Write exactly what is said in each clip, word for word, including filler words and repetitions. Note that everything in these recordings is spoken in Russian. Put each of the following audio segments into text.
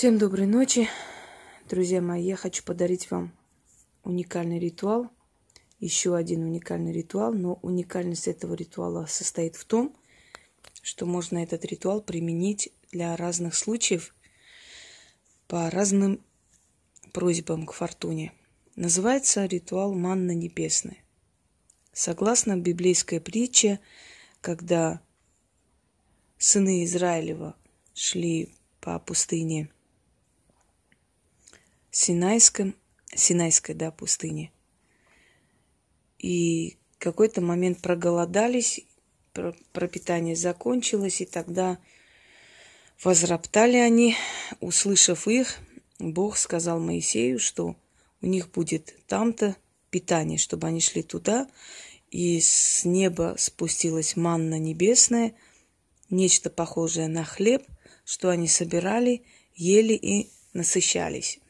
Всем доброй ночи, друзья мои. Я хочу подарить вам уникальный ритуал, еще один уникальный ритуал, но уникальность этого ритуала состоит в том, что можно этот ритуал применить для разных случаев по разным просьбам к фортуне. Называется ритуал «Манна небесная». Согласно библейской притче, когда сыны Израилева шли по пустыне Синайском, Синайской, да, пустыне. И в какой-то момент проголодались, пропитание закончилось, и тогда возроптали они. Услышав их, Бог сказал Моисею, что у них будет там-то питание, чтобы они шли туда, и с неба спустилась манна небесная, нечто похожее на хлеб, что они собирали, ели и насыщались.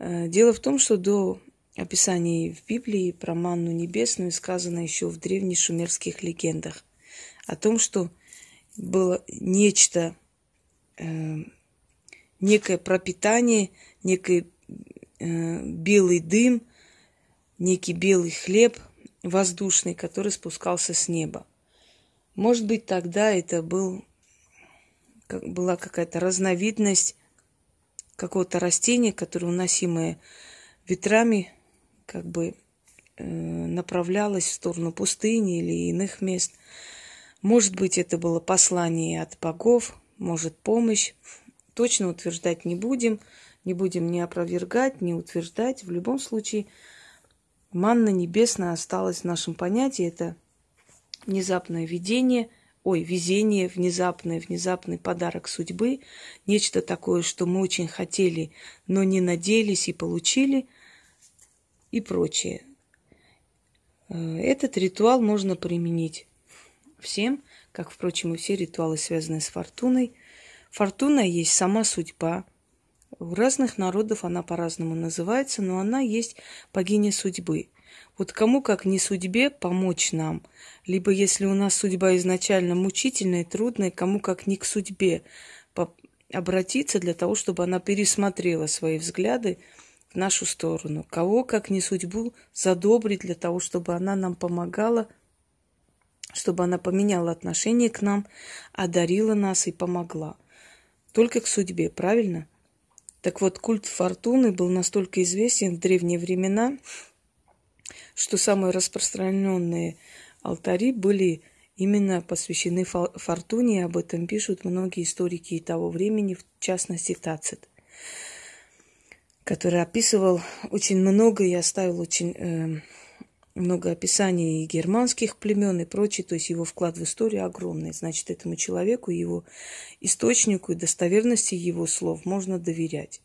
Дело в том, что до описаний в Библии про манну небесную сказано еще в древних шумерских легендах о том, что было нечто, э, некое пропитание, некий э, белый дым, некий белый хлеб воздушный, который спускался с неба. Может быть, тогда это был, как, была какая-то разновидность какого-то растения, которое, уносимое ветрами, как бы э, направлялось в сторону пустыни или иных мест. Может быть, это было послание от богов, может, помощь. Точно утверждать не будем, не будем ни опровергать, ни утверждать. В любом случае, манна небесная осталась в нашем понятии. Это внезапное видение, ой, везение, внезапный, внезапный подарок судьбы. Нечто такое, что мы очень хотели, но не надеялись и получили, и прочее. Этот ритуал можно применить всем, как, впрочем, и все ритуалы, связанные с фортуной. Фортуна есть сама судьба. У разных народов она по-разному называется, но она есть богиня судьбы. Вот кому, как не судьбе, помочь нам. Либо если у нас судьба изначально мучительная и трудная, кому, как не к судьбе, обратиться для того, чтобы она пересмотрела свои взгляды в нашу сторону. Кого, как не судьбу, задобрить для того, чтобы она нам помогала, чтобы она поменяла отношение к нам, одарила нас и помогла. Только к судьбе, правильно? Так вот, культ фортуны был настолько известен в древние времена, что самые распространенные алтари были именно посвящены фортуне, и об этом пишут многие историки того времени, в частности Тацит, который описывал очень много и оставил очень э, много описаний и германских племен и прочее, то есть его вклад в историю огромный. Значит, этому человеку, его источнику и достоверности его слов можно доверять.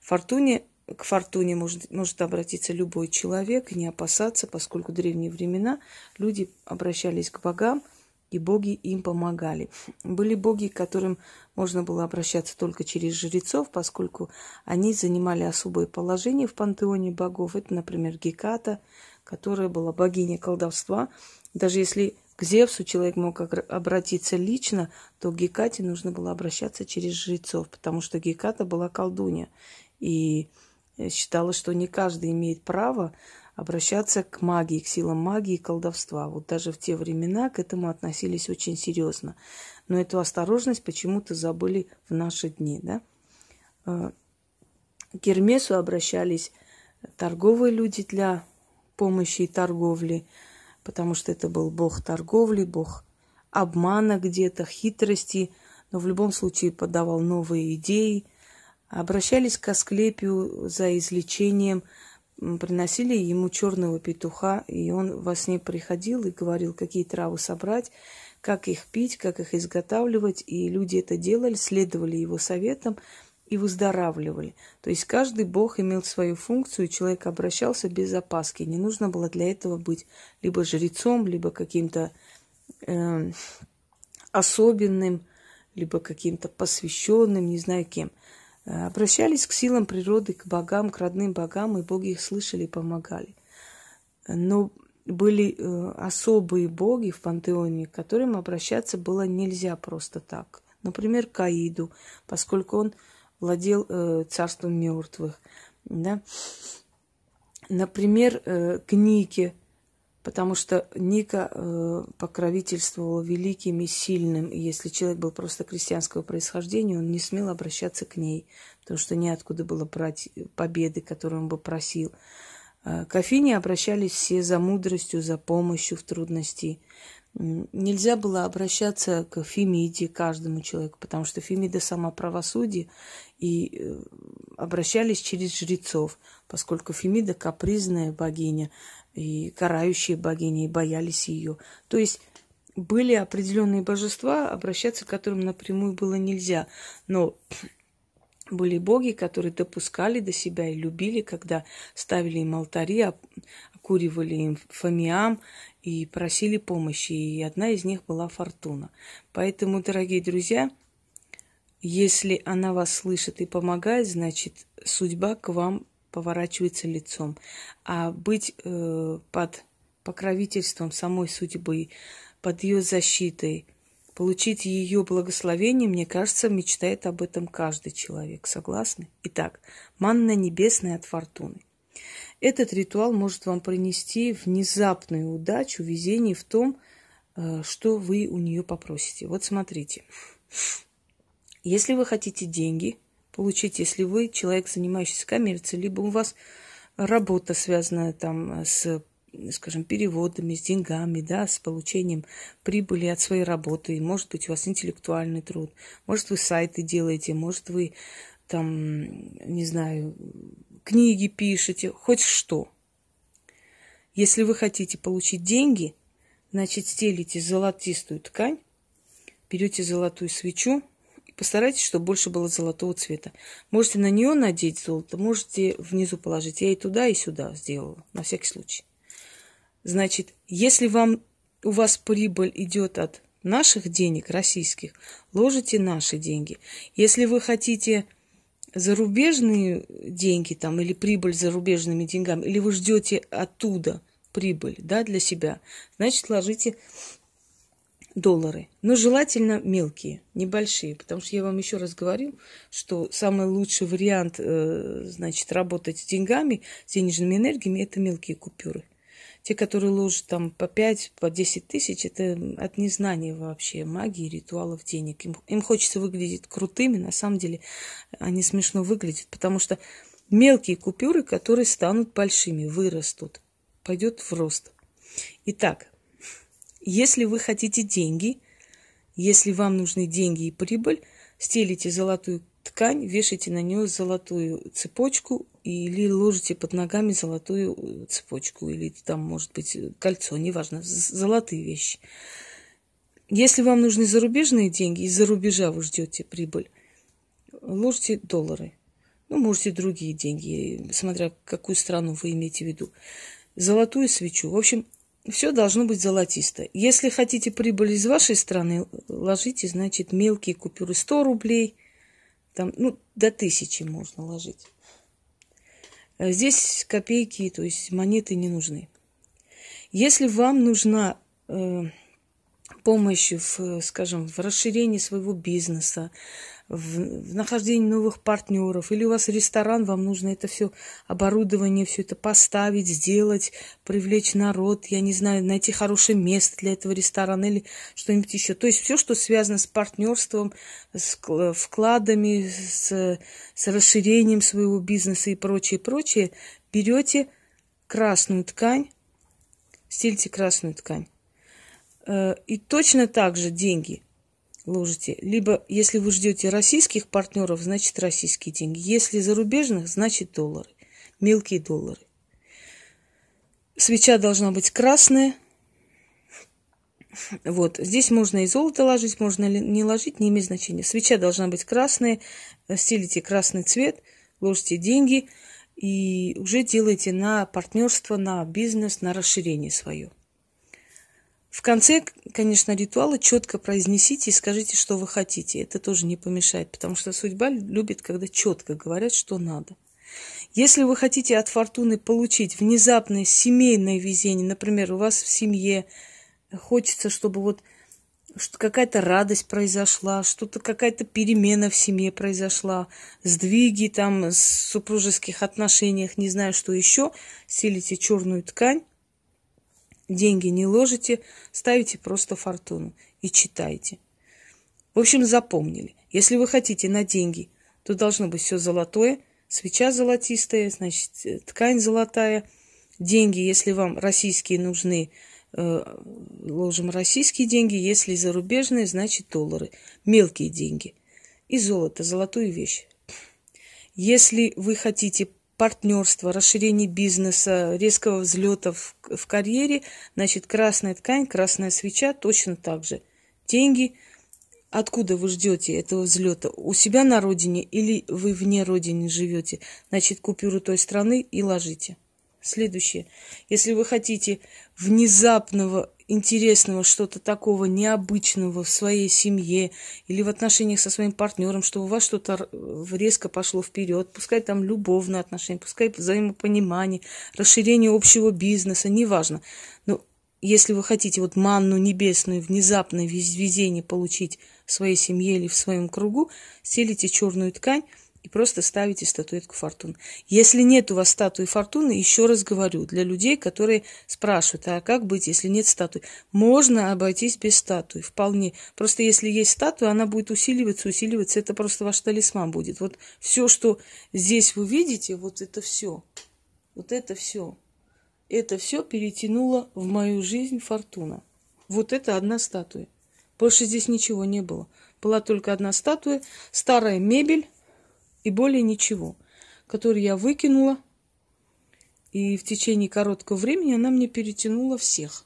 Фортуне, к фортуне может, может обратиться любой человек, не опасаться, поскольку в древние времена люди обращались к богам, и боги им помогали. Были боги, к которым можно было обращаться только через жрецов, поскольку они занимали особое положение в пантеоне богов. Это, например, Геката, которая была богиней колдовства. Даже если к Зевсу человек мог обратиться лично, то к Гекате нужно было обращаться через жрецов, потому что Геката была колдунья. И считала, что не каждый имеет право обращаться к магии, к силам магии и колдовства. Вот даже в те времена к этому относились очень серьезно. Но эту осторожность почему-то забыли в наши дни. Да? К Гермесу обращались торговые люди для помощи и торговли, потому что это был бог торговли, бог обмана где-то, хитрости, но в любом случае подавал новые идеи. Обращались к Асклепию за излечением, приносили ему черного петуха, и он во сне приходил и говорил, какие травы собрать, как их пить, как их изготавливать. И люди это делали, следовали его советам и выздоравливали. То есть каждый бог имел свою функцию, и человек обращался без опаски. Не нужно было для этого быть либо жрецом, либо каким-то э, особенным, либо каким-то посвященным, не знаю кем. Обращались к силам природы, к богам, к родным богам, и боги их слышали и помогали. Но были особые боги в пантеоне, к которым обращаться было нельзя просто так. например, к Аиду, поскольку он владел э, царством мертвых, да? Например, э, к Нике, потому что Ника э, покровительствовала великим и сильным, и если человек был просто крестьянского происхождения, он не смел обращаться к ней, потому что неоткуда было брать победы, которые он бы просил. Э, к Афине обращались все за мудростью, за помощью в трудности. Нельзя было обращаться к Фемиде, каждому человеку, потому что Фемида сама правосудие, и обращались через жрецов, поскольку Фемида капризная богиня, и карающая богиня, и боялись ее. То есть были определенные божества, обращаться к которым напрямую было нельзя, но были боги, которые допускали до себя и любили, когда ставили им алтари, окуривали им фомиам и просили помощи. И одна из них была Фортуна. Поэтому, дорогие друзья, если она вас слышит и помогает, значит, судьба к вам поворачивается лицом. А быть э, под покровительством самой судьбы, под ее защитой, получить ее благословение, мне кажется, мечтает об этом каждый человек. Согласны? Итак, манна небесная от Фортуны. Этот ритуал может вам принести внезапную удачу, везение в том, что вы у нее попросите. Вот смотрите. Если вы хотите деньги получить, если вы человек, занимающийся коммерцией, либо у вас работа связана там с, скажем, переводами, с деньгами, да, с получением прибыли от своей работы. И, может быть, у вас интеллектуальный труд, может, вы сайты делаете, может, вы там, не знаю, книги пишете, хоть что. Если вы хотите получить деньги, значит, стелите золотистую ткань, берете золотую свечу и постарайтесь, чтобы больше было золотого цвета. Можете на нее надеть золото, можете внизу положить. Я и туда, и сюда сделала, на всякий случай. Значит, если вам, у вас прибыль идет от наших денег, российских, ложите наши деньги. Если вы хотите зарубежные деньги там, или прибыль с зарубежными деньгами, или вы ждете оттуда прибыль, да, для себя, значит, ложите доллары. Но желательно мелкие, небольшие, потому что я вам еще раз говорю, что самый лучший вариант, значит, работать с деньгами, с денежными энергиями, это мелкие купюры. Те, которые ложат там по пять, по десять тысяч, это от незнания вообще магии, ритуалов, денег. Им, им хочется выглядеть крутыми, на самом деле они смешно выглядят, потому что мелкие купюры, которые станут большими, вырастут, пойдет в рост. Итак, если вы хотите деньги, если вам нужны деньги и прибыль, стелите золотую ткань, вешайте на нее золотую цепочку или ложите под ногами золотую цепочку, или там, может быть, кольцо, неважно, золотые вещи. Если вам нужны зарубежные деньги, из-за рубежа вы ждете прибыль, ложите доллары. Ну, можете другие деньги, смотря какую страну вы имеете в виду. Золотую свечу. В общем, все должно быть золотисто. Если хотите прибыль из вашей страны, ложите, значит, мелкие купюры сто рублей, там, ну, до тысячи можно ложить. Здесь копейки, то есть монеты не нужны. Если вам нужна э, помощь, в, скажем, в расширении своего бизнеса, в, в нахождении новых партнеров, или у вас ресторан, вам нужно это все оборудование, все это поставить, сделать, привлечь народ, я не знаю, найти хорошее место для этого ресторана или что-нибудь еще. То есть все, что связано с партнерством, с вкладами, с, с расширением своего бизнеса и прочее, прочее, берете красную ткань, стелите красную ткань. И точно так же деньги ложите. Либо, если вы ждете российских партнеров, значит, российские деньги. Если зарубежных, значит, доллары. Мелкие доллары. Свеча должна быть красная. Вот. Здесь можно и золото ложить, можно не ложить, не имеет значения. Свеча должна быть красная. Стелите красный цвет, ложите деньги и уже делайте на партнерство, на бизнес, на расширение свое. В конце, конечно, ритуала четко произнесите и скажите, что вы хотите. Это тоже не помешает, потому что судьба любит, когда четко говорят, что надо. Если вы хотите от Фортуны получить внезапное семейное везение, например, у вас в семье хочется, чтобы вот что какая-то радость произошла, что-то какая-то перемена в семье произошла, сдвиги там в супружеских отношениях, не знаю, что еще. Стелите черную ткань, деньги не ложите, ставите просто фортуну и читайте. В общем, запомнили. Если вы хотите на деньги, то должно быть все золотое, свеча золотистая, значит, ткань золотая. Деньги, если вам российские нужны, ложим российские деньги, если зарубежные, значит доллары, мелкие деньги и золото, золотую вещь. Если вы хотите партнерства, расширения бизнеса, резкого взлета в, в карьере, значит красная ткань, красная свеча, точно так же. Деньги, откуда вы ждете этого взлета, у себя на родине или вы вне родины живете, значит купюру той страны и ложите. Следующее. Если вы хотите внезапного, интересного, что-то такого необычного в своей семье или в отношениях со своим партнером, чтобы у вас что-то резко пошло вперед, пускай там любовные отношения, пускай взаимопонимание, расширение общего бизнеса, неважно. Но если вы хотите вот манну небесную, внезапное везение получить в своей семье или в своем кругу, стелите черную ткань, и просто ставите статуэтку фортуны. Если нет у вас статуи фортуны, еще раз говорю, для людей, которые спрашивают, а как быть, если нет статуи? Можно обойтись без статуи, вполне. Просто если есть статуя, она будет усиливаться, усиливаться. Это просто ваш талисман будет. Вот все, что здесь вы видите, вот это все. Вот это все. Это все перетянуло в мою жизнь фортуна. Вот это одна статуя. Больше здесь ничего не было. Была только одна статуя, старая мебель, и более ничего, который я выкинула, и в течение короткого времени она мне перетянула всех.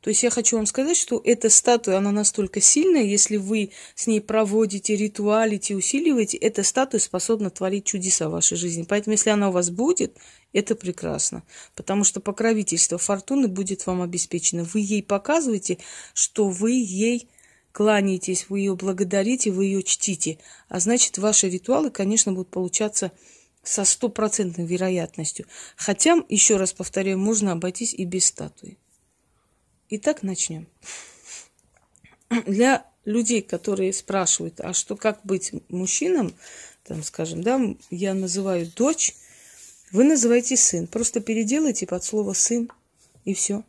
То есть я хочу вам сказать, что эта статуя, она настолько сильная, если вы с ней проводите, ритуалите, усиливаете, эта статуя способна творить чудеса в вашей жизни. Поэтому, если она у вас будет, это прекрасно, потому что покровительство фортуны будет вам обеспечено. Вы ей показываете, что вы ей кланяетесь, вы ее благодарите, вы ее чтите. А значит, ваши ритуалы, конечно, будут получаться со стопроцентной вероятностью. Хотя, еще раз повторяю, можно обойтись и без статуи. Итак, начнем. Для людей, которые спрашивают, а что, как быть мужчинам, там, скажем, да, я называю дочь, вы называете сын. Просто переделайте под слово сын, и все.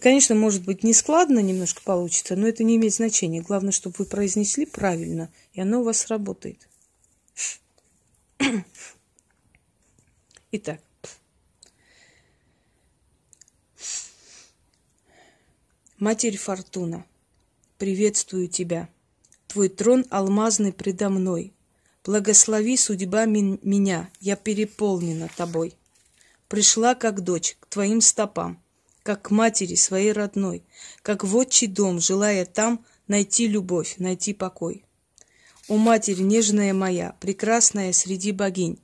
Конечно, может быть, нескладно немножко получится, но это не имеет значения. Главное, чтобы вы произнесли правильно, и оно у вас сработает. Итак. Матерь Фортуна, приветствую тебя. Твой трон алмазный предо мной. Благослови судьба меня, я переполнена тобой. Пришла как дочь к твоим стопам, как к матери своей родной, как в отчий дом, желая там найти любовь, найти покой. О, Матерь нежная моя, прекрасная среди богинь,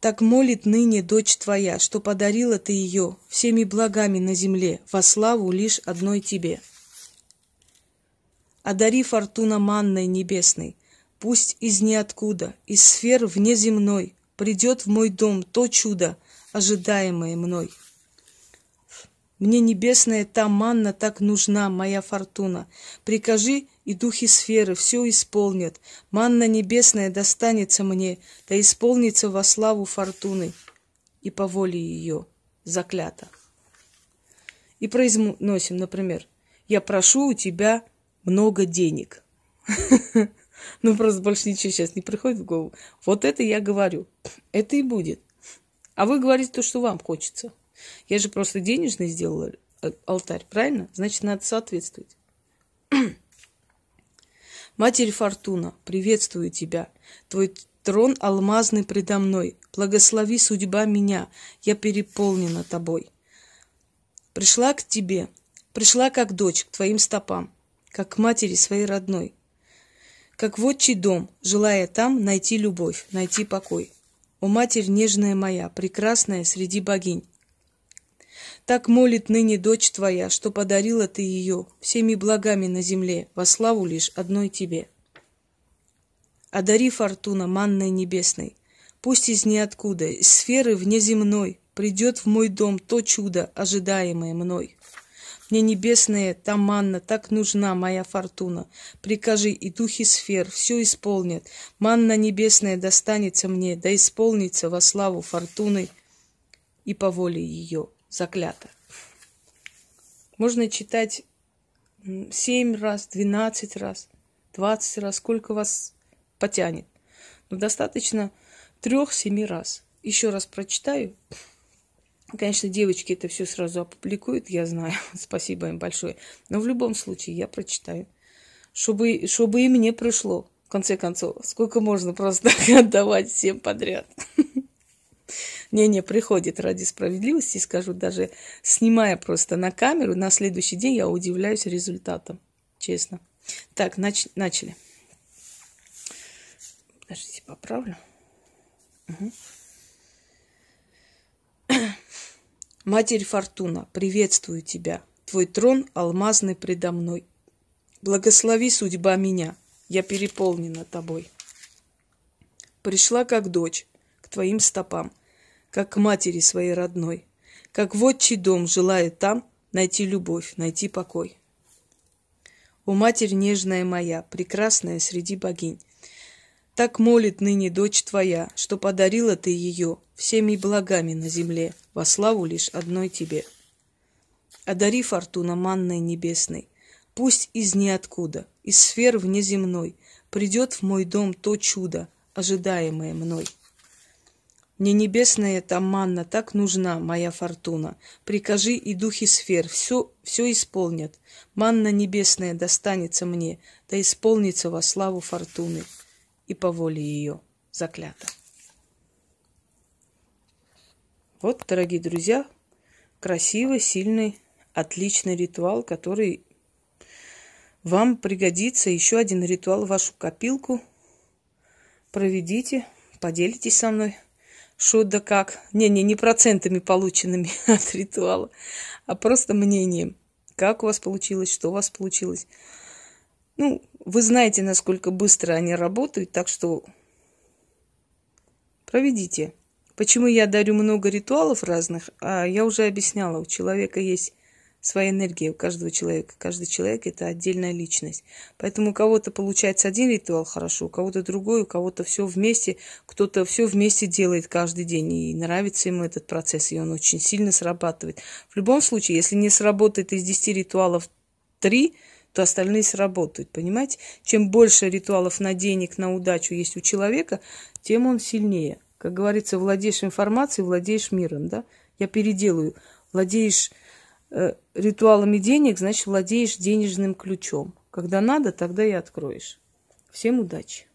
так молит ныне дочь твоя, что подарила ты ее всеми благами на земле, во славу лишь одной тебе. Одари фортуна манной небесной, пусть из ниоткуда, из сфер внеземной, придет в мой дом то чудо, ожидаемое мной. Мне небесная та манна так нужна, моя фортуна. Прикажи, и духи сферы все исполнят. Манна небесная достанется мне, да исполнится во славу фортуны и по воле ее заклято. И произносим, например, я прошу у тебя много денег. Ну, просто больше ничего сейчас не приходит в голову. Вот это я говорю. Это и будет. А вы говорите то, что вам хочется. Я же просто денежный сделала алтарь, правильно? Значит, надо соответствовать. Матерь Фортуна, приветствую тебя. Твой трон алмазный предо мной. Благослови судьба меня. Я переполнена тобой. Пришла к тебе. Пришла как дочь к твоим стопам, как к матери своей родной, как в отчий дом, желая там найти любовь, найти покой. О, Матерь нежная моя, прекрасная среди богинь, так молит ныне дочь твоя, что подарила ты ее всеми благами на земле, во славу лишь одной тебе. Одари фортуна манной небесной, пусть из ниоткуда, из сферы внеземной, придет в мой дом то чудо, ожидаемое мной. Мне небесная та манна, так нужна моя фортуна. Прикажи, и духи сфер все исполнят. Манна небесная достанется мне, да исполнится во славу фортуны и по воле ее заклято. Можно читать семь раз, двенадцать раз, двадцать раз, сколько вас потянет. Но достаточно трех-семи раз. Еще раз прочитаю. Конечно, девочки это все сразу опубликуют, я знаю. Спасибо им большое. Но в любом случае я прочитаю. Чтобы, чтобы и мне пришло, в конце концов. Сколько можно просто отдавать всем подряд. Не-не, приходит ради справедливости, скажу, даже снимая просто на камеру, на следующий день я удивляюсь результатом, честно. Так, нач- начали. Подождите, поправлю. Угу. Матерь Фортуна, приветствую тебя. Твой трон алмазный предо мной. Благослови судьба меня, я переполнена тобой. Пришла как дочь к твоим стопам, как к матери своей родной, как в отчий дом, желая там найти любовь, найти покой. О, Матерь нежная моя, прекрасная среди богинь, так молит ныне дочь твоя, что подарила ты ее всеми благами на земле, во славу лишь одной тебе. Одари фортуна манной небесной, пусть из ниоткуда, из сфер внеземной, придет в мой дом то чудо, ожидаемое мной. Мне небесная та манна, так нужна моя фортуна. Прикажи, и духи сфер все, все исполнят. Манна небесная достанется мне, да исполнится во славу фортуны и по воле ее заклято. Вот, дорогие друзья, красивый, сильный, отличный ритуал, который вам пригодится. Еще один ритуал в вашу копилку. Проведите, поделитесь со мной. Что да как. Не-не, не процентами полученными от ритуала, а просто мнением. Как у вас получилось, что у вас получилось. Ну, вы знаете, насколько быстро они работают, так что проведите. Почему я дарю много ритуалов разных? А я уже объясняла, у человека есть своя энергия, у каждого человека. Каждый человек – это отдельная личность. Поэтому у кого-то получается один ритуал хорошо, у кого-то другой, у кого-то все вместе. Кто-то все вместе делает каждый день, и нравится ему этот процесс, и он очень сильно срабатывает. В любом случае, если не сработает из десяти ритуалов три, то остальные сработают, понимаете? Чем больше ритуалов на денег, на удачу есть у человека, тем он сильнее. Как говорится, владеешь информацией, владеешь миром, да? Я переделаю. Владеешь ритуалами денег, значит, владеешь денежным ключом. Когда надо, тогда и откроешь. Всем удачи!